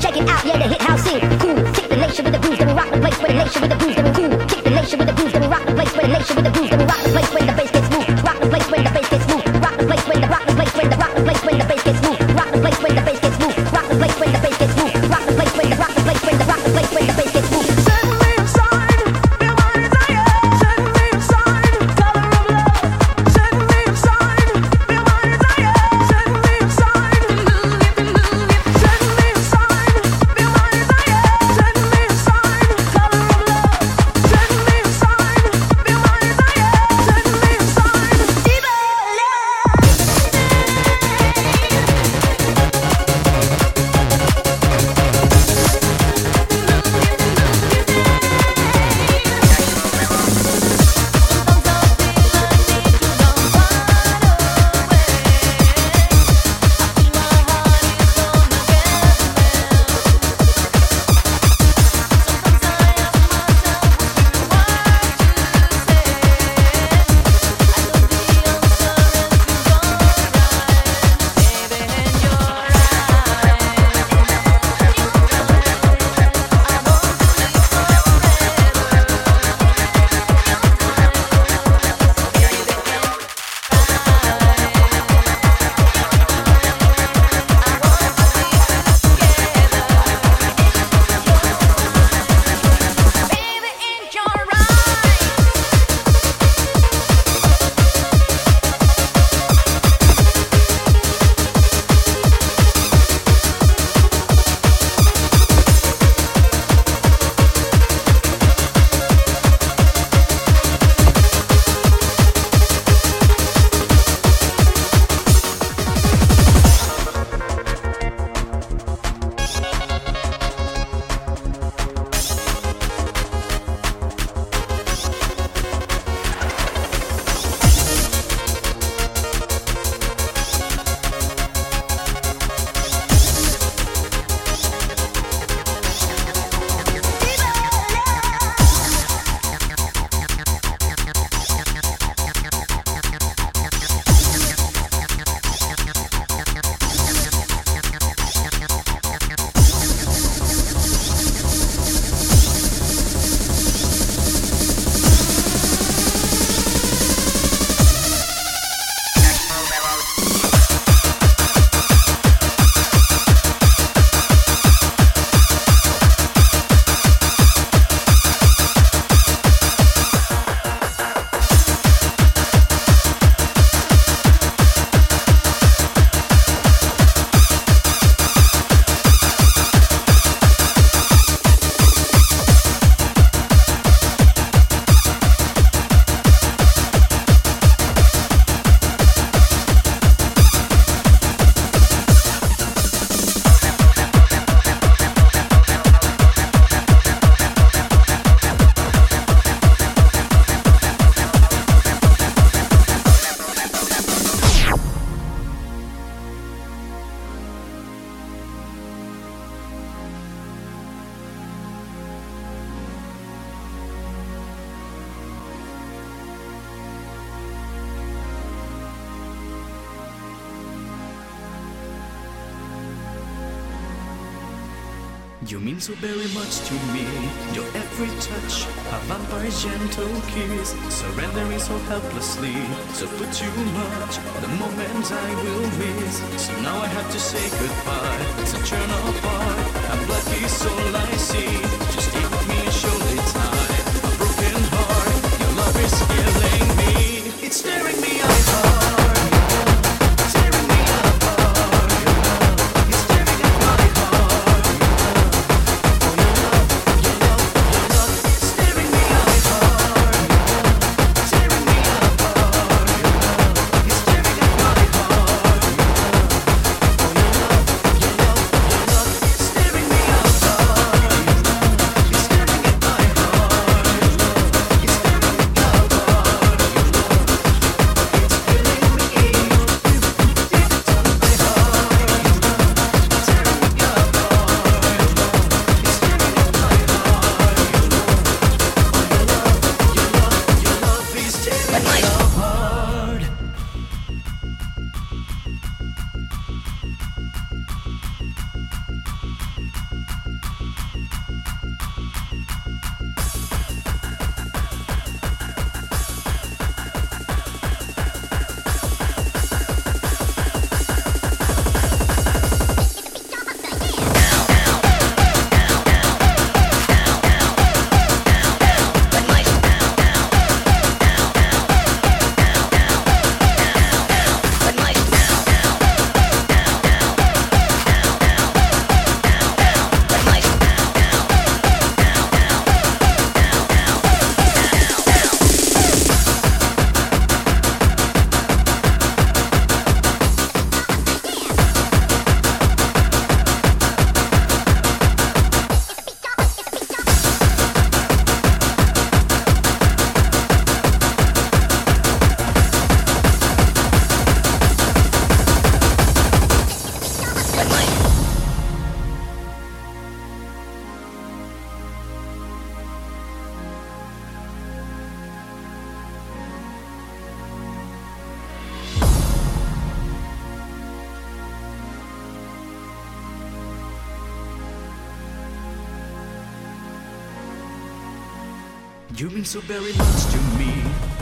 Check it out. You mean so very much to me. Your every touch, a vampire's gentle kiss, surrendering so helplessly. So put too much, the moment I will miss. So now I have to say goodbye. So turn apart, and black is all I see. Just stay with me and surely time. A broken heart, your love is killing me. It's tearing me apart. You mean so very much to me.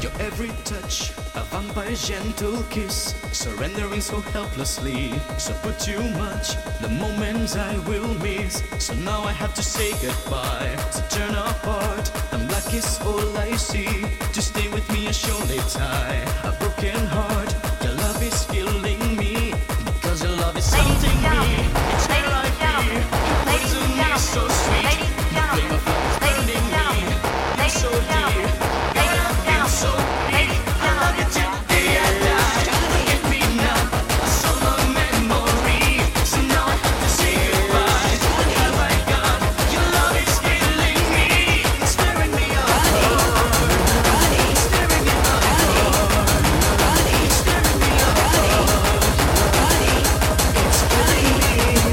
Your every touch, a vampire's gentle kiss, surrendering so helplessly. So put too much, the moments I will miss. So now I have to say goodbye. So turn apart, and black is all I see. Just stay with me and surely tie a broken heart. Your love is killing me, because your love is something me. It's real like me. It wasn't me so sweet. The flame of love is burning me. So deep, I feel so deep. I love you till the day I die. Forget me now, I saw the memory. So now I have to say goodbye. Oh my God, your love is killing me. It's tearing me apart. It's tearing me apart. It's tearing me apart. It's killing me deep into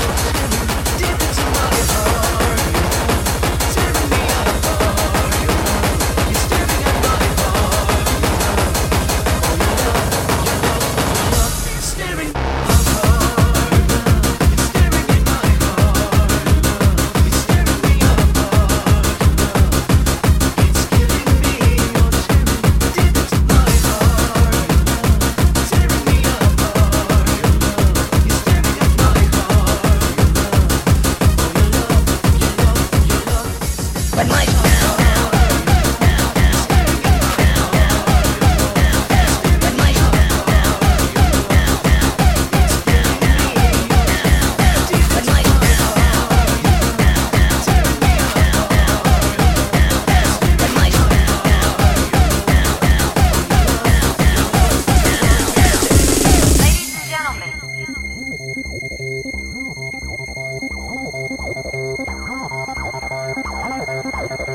my heart.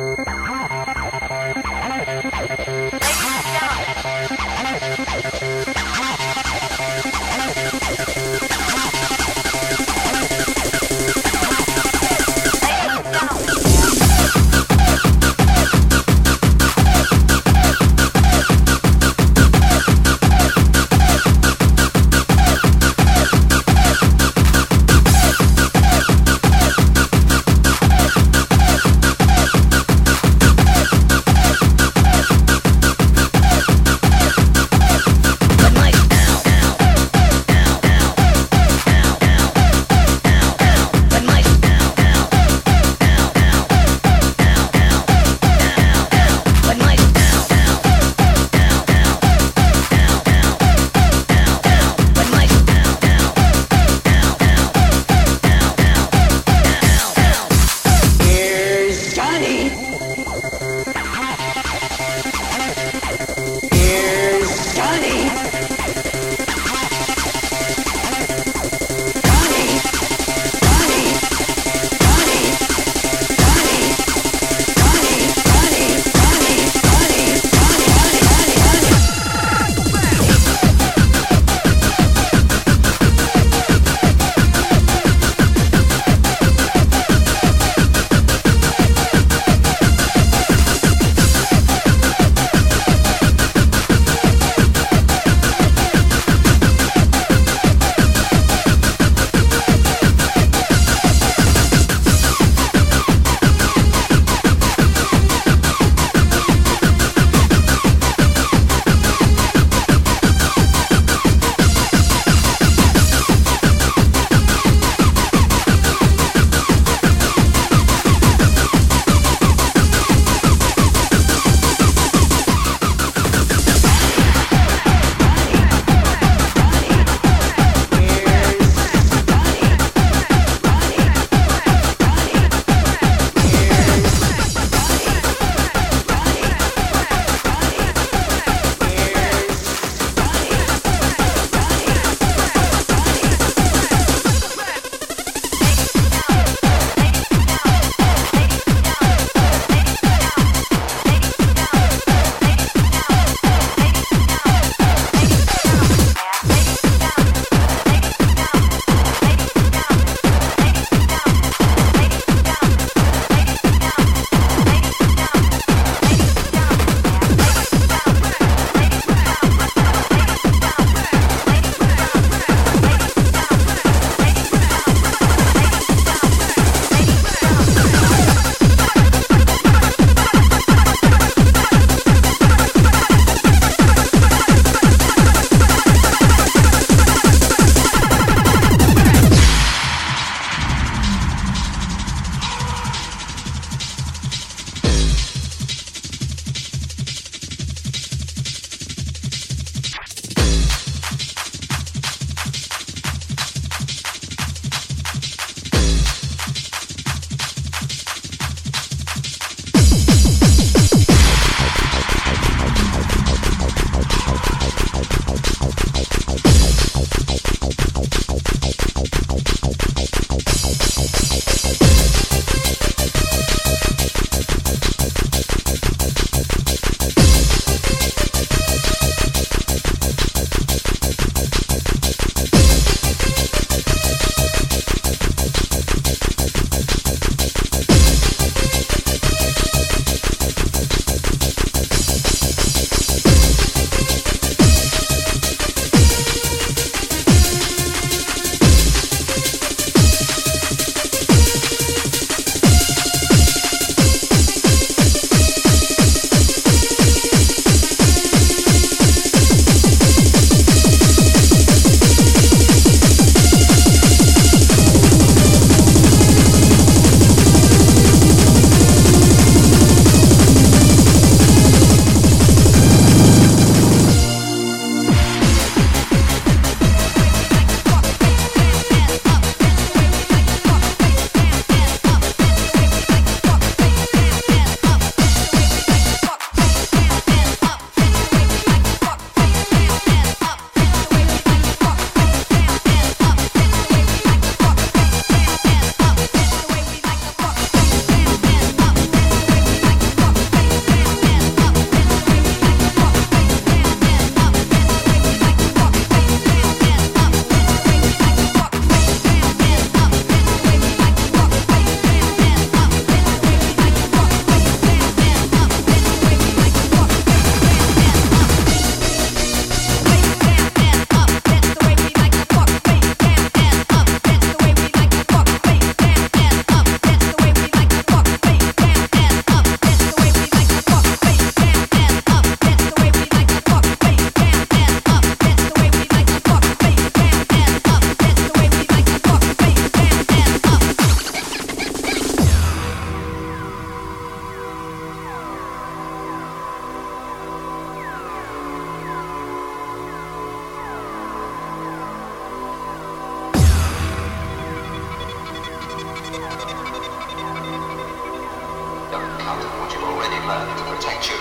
out of what you've already learned to protect you.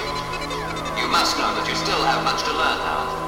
You must know that you still have much to learn now.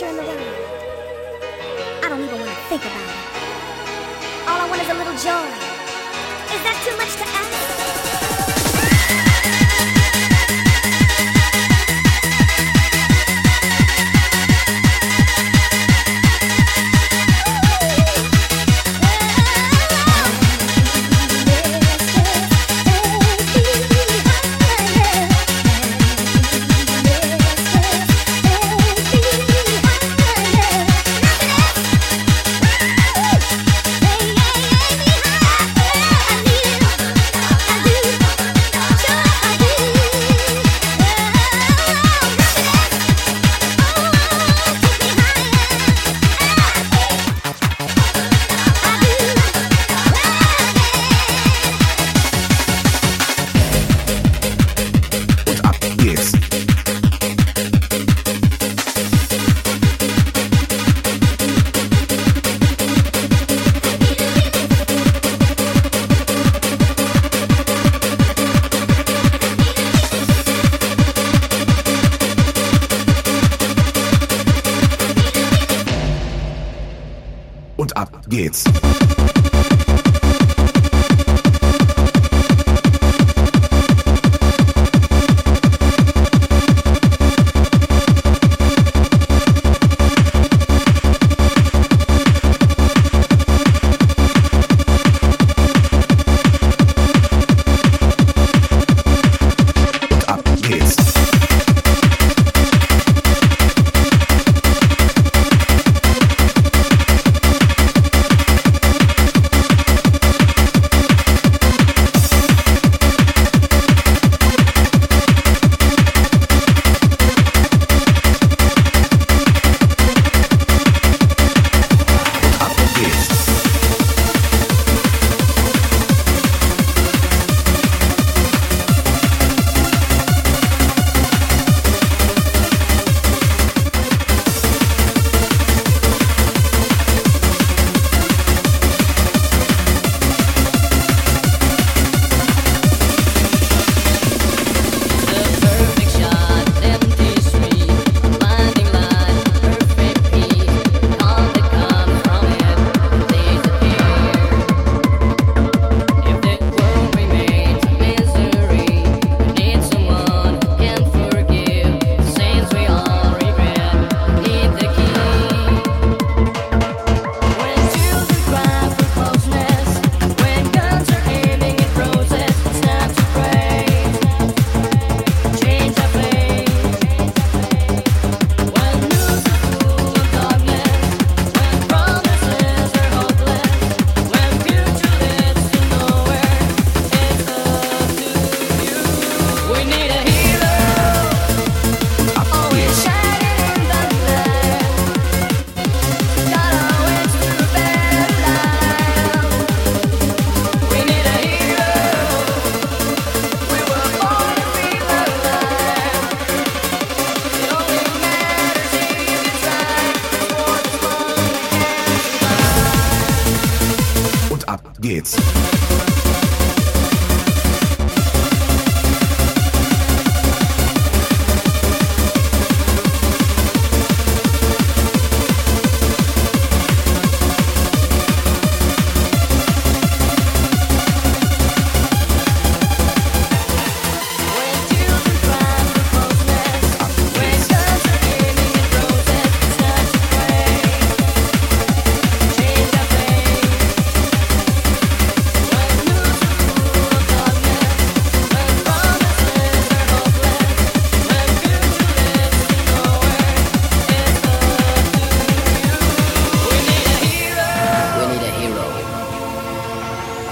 pressure in the room. I don't even want to think about it. All I want is a little joy. Is that too much to ask? Geht's. Geht's.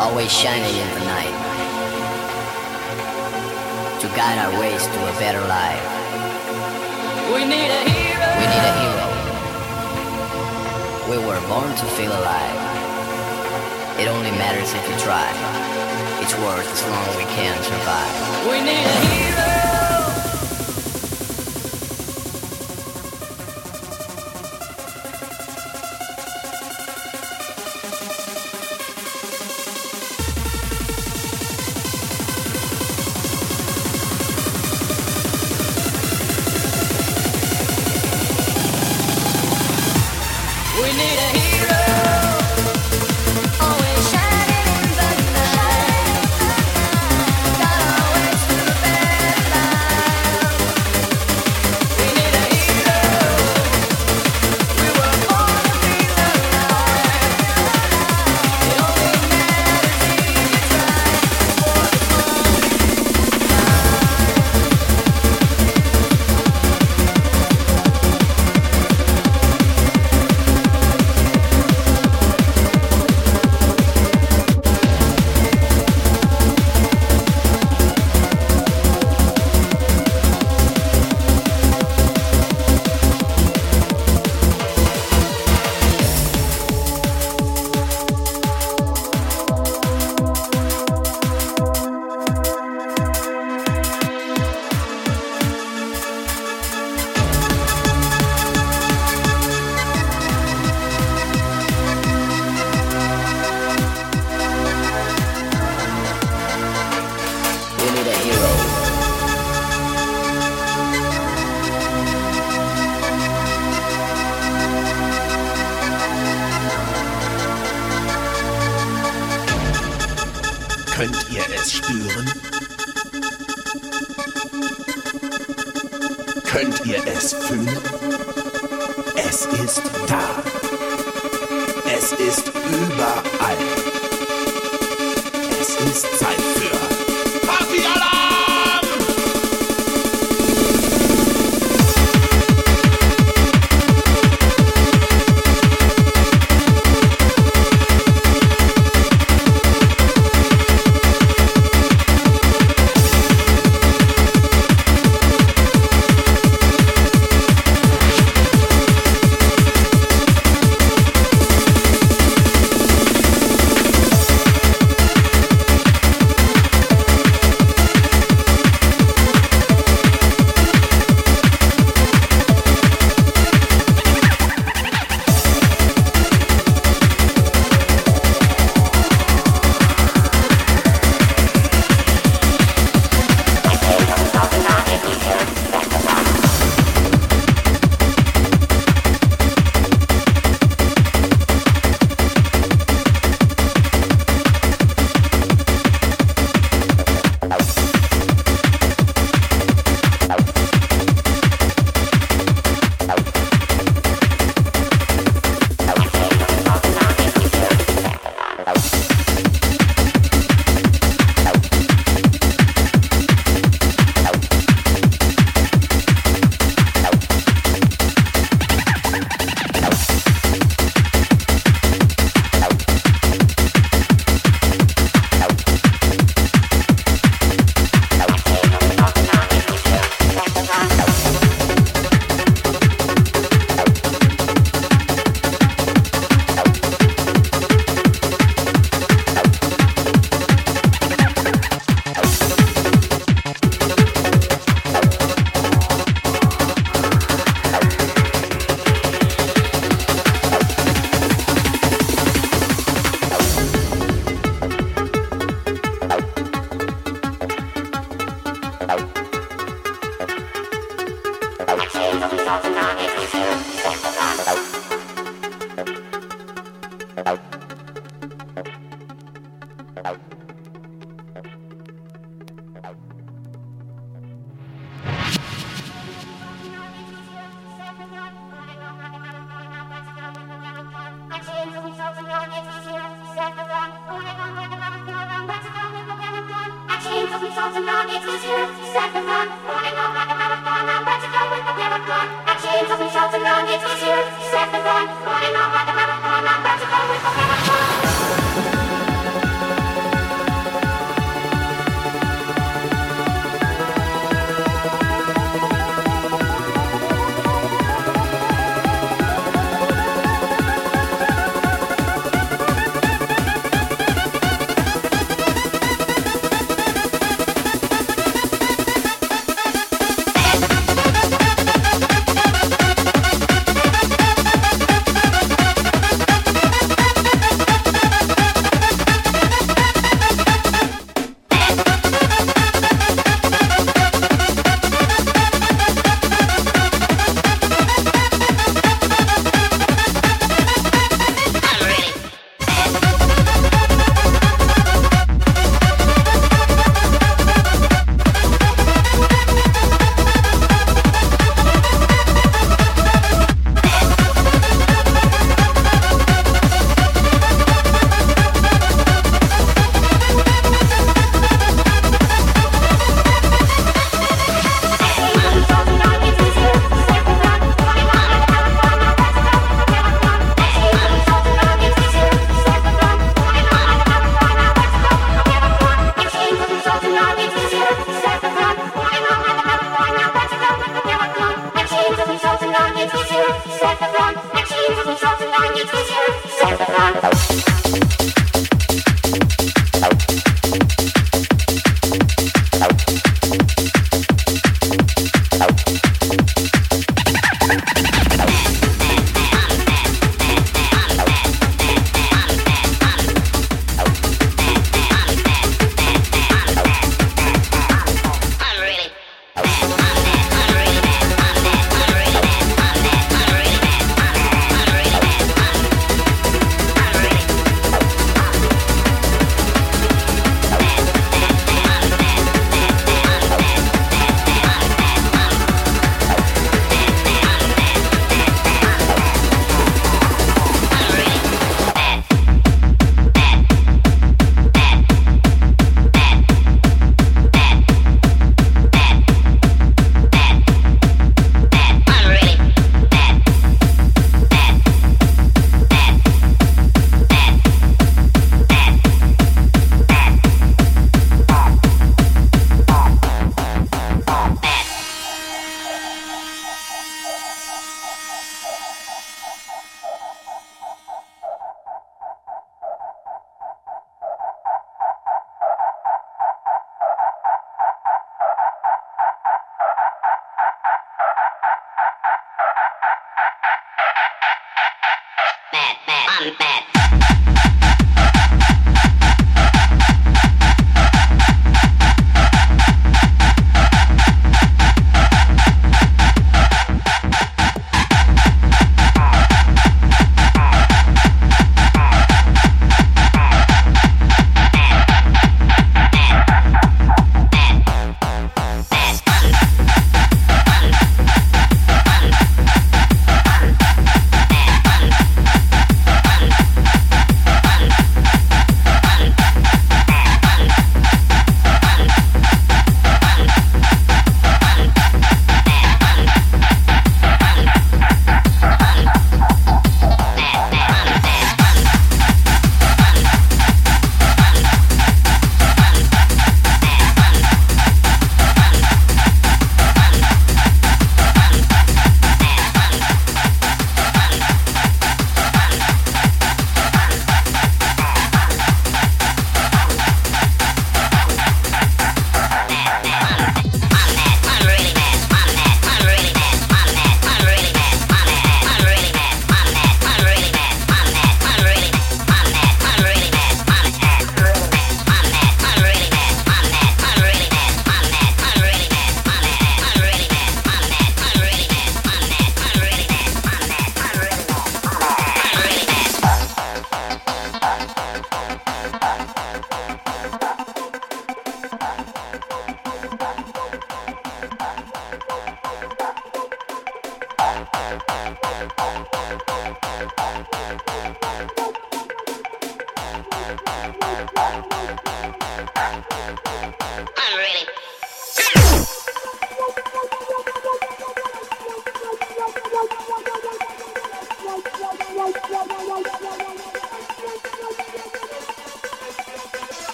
Always shining in the night, to guide our ways to a better life. We need a hero. We need a hero. We were born to feel alive. It only matters if you try. It's worth as long as we can survive. We need a hero.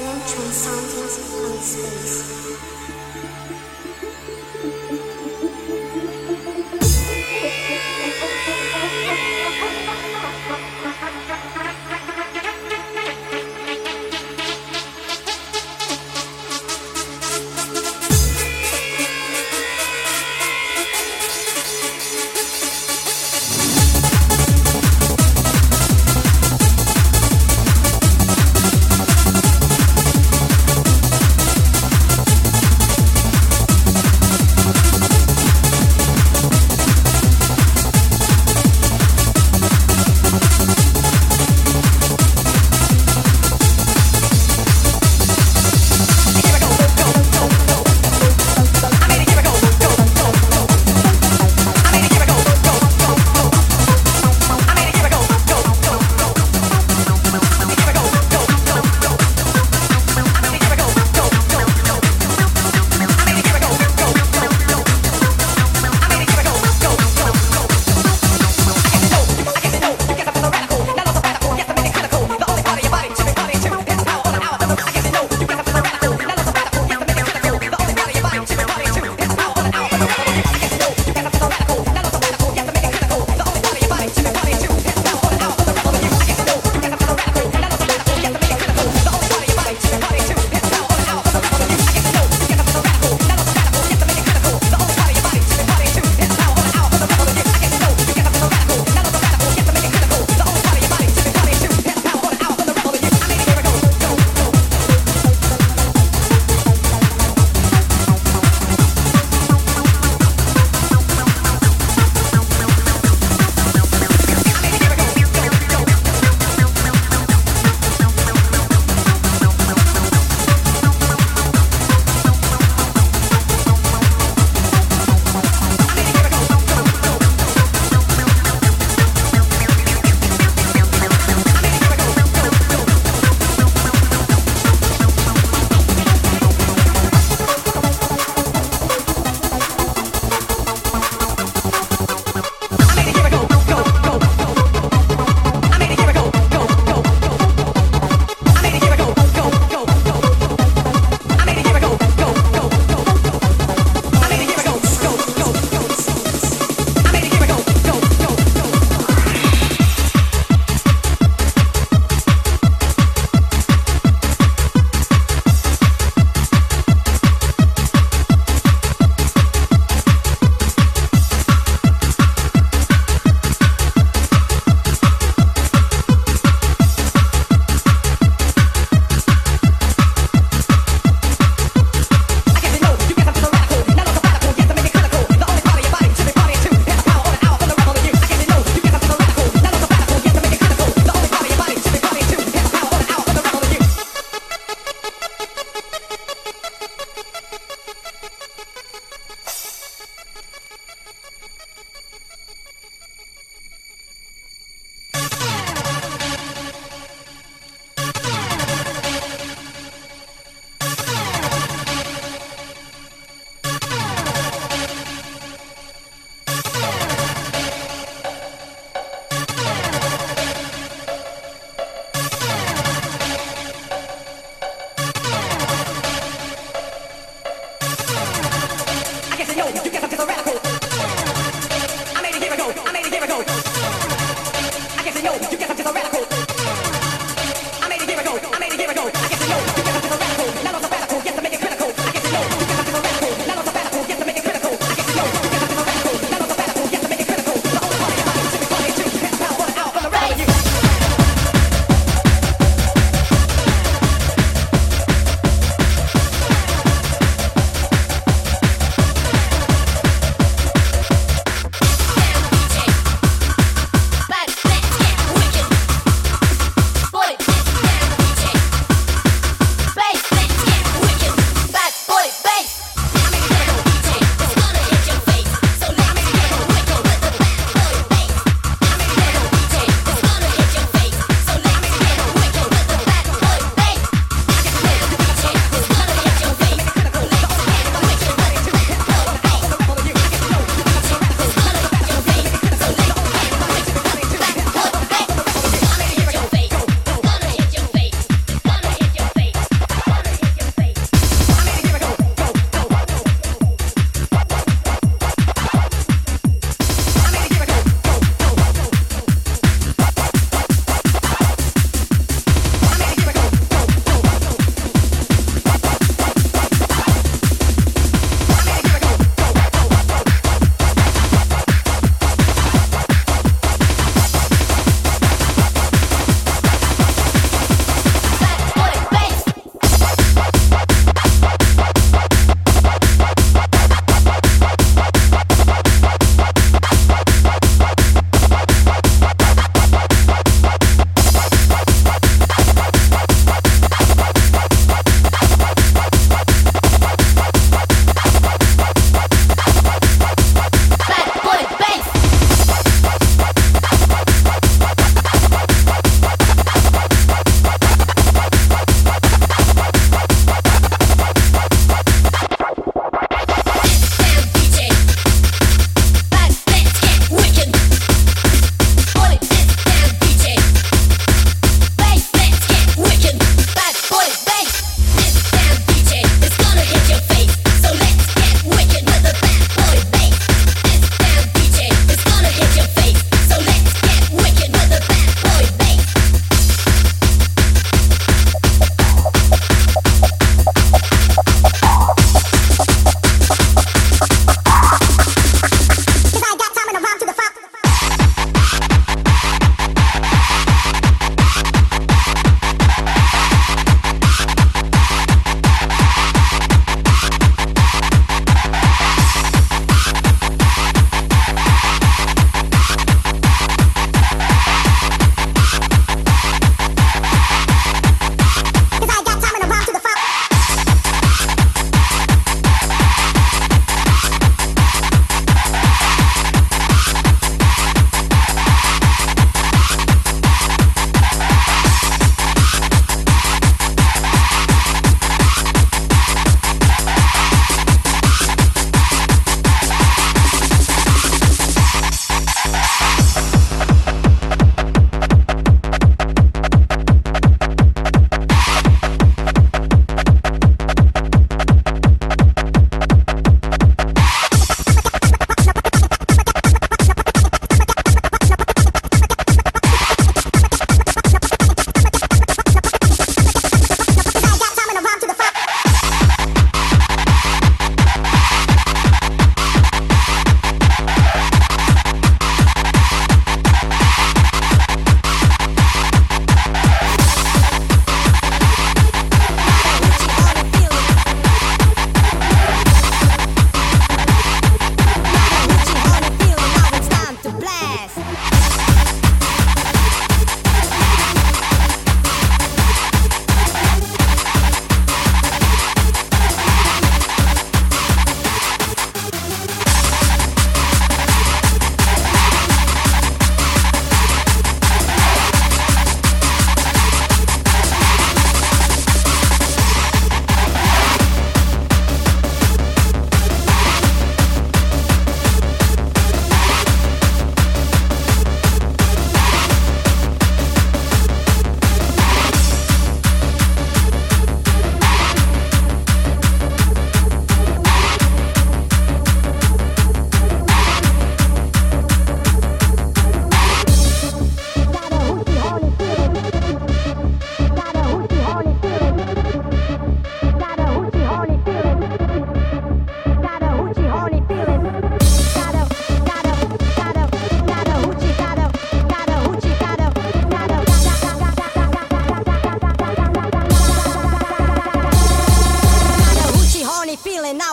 silent transcendence on space.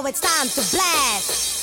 it's time to blast.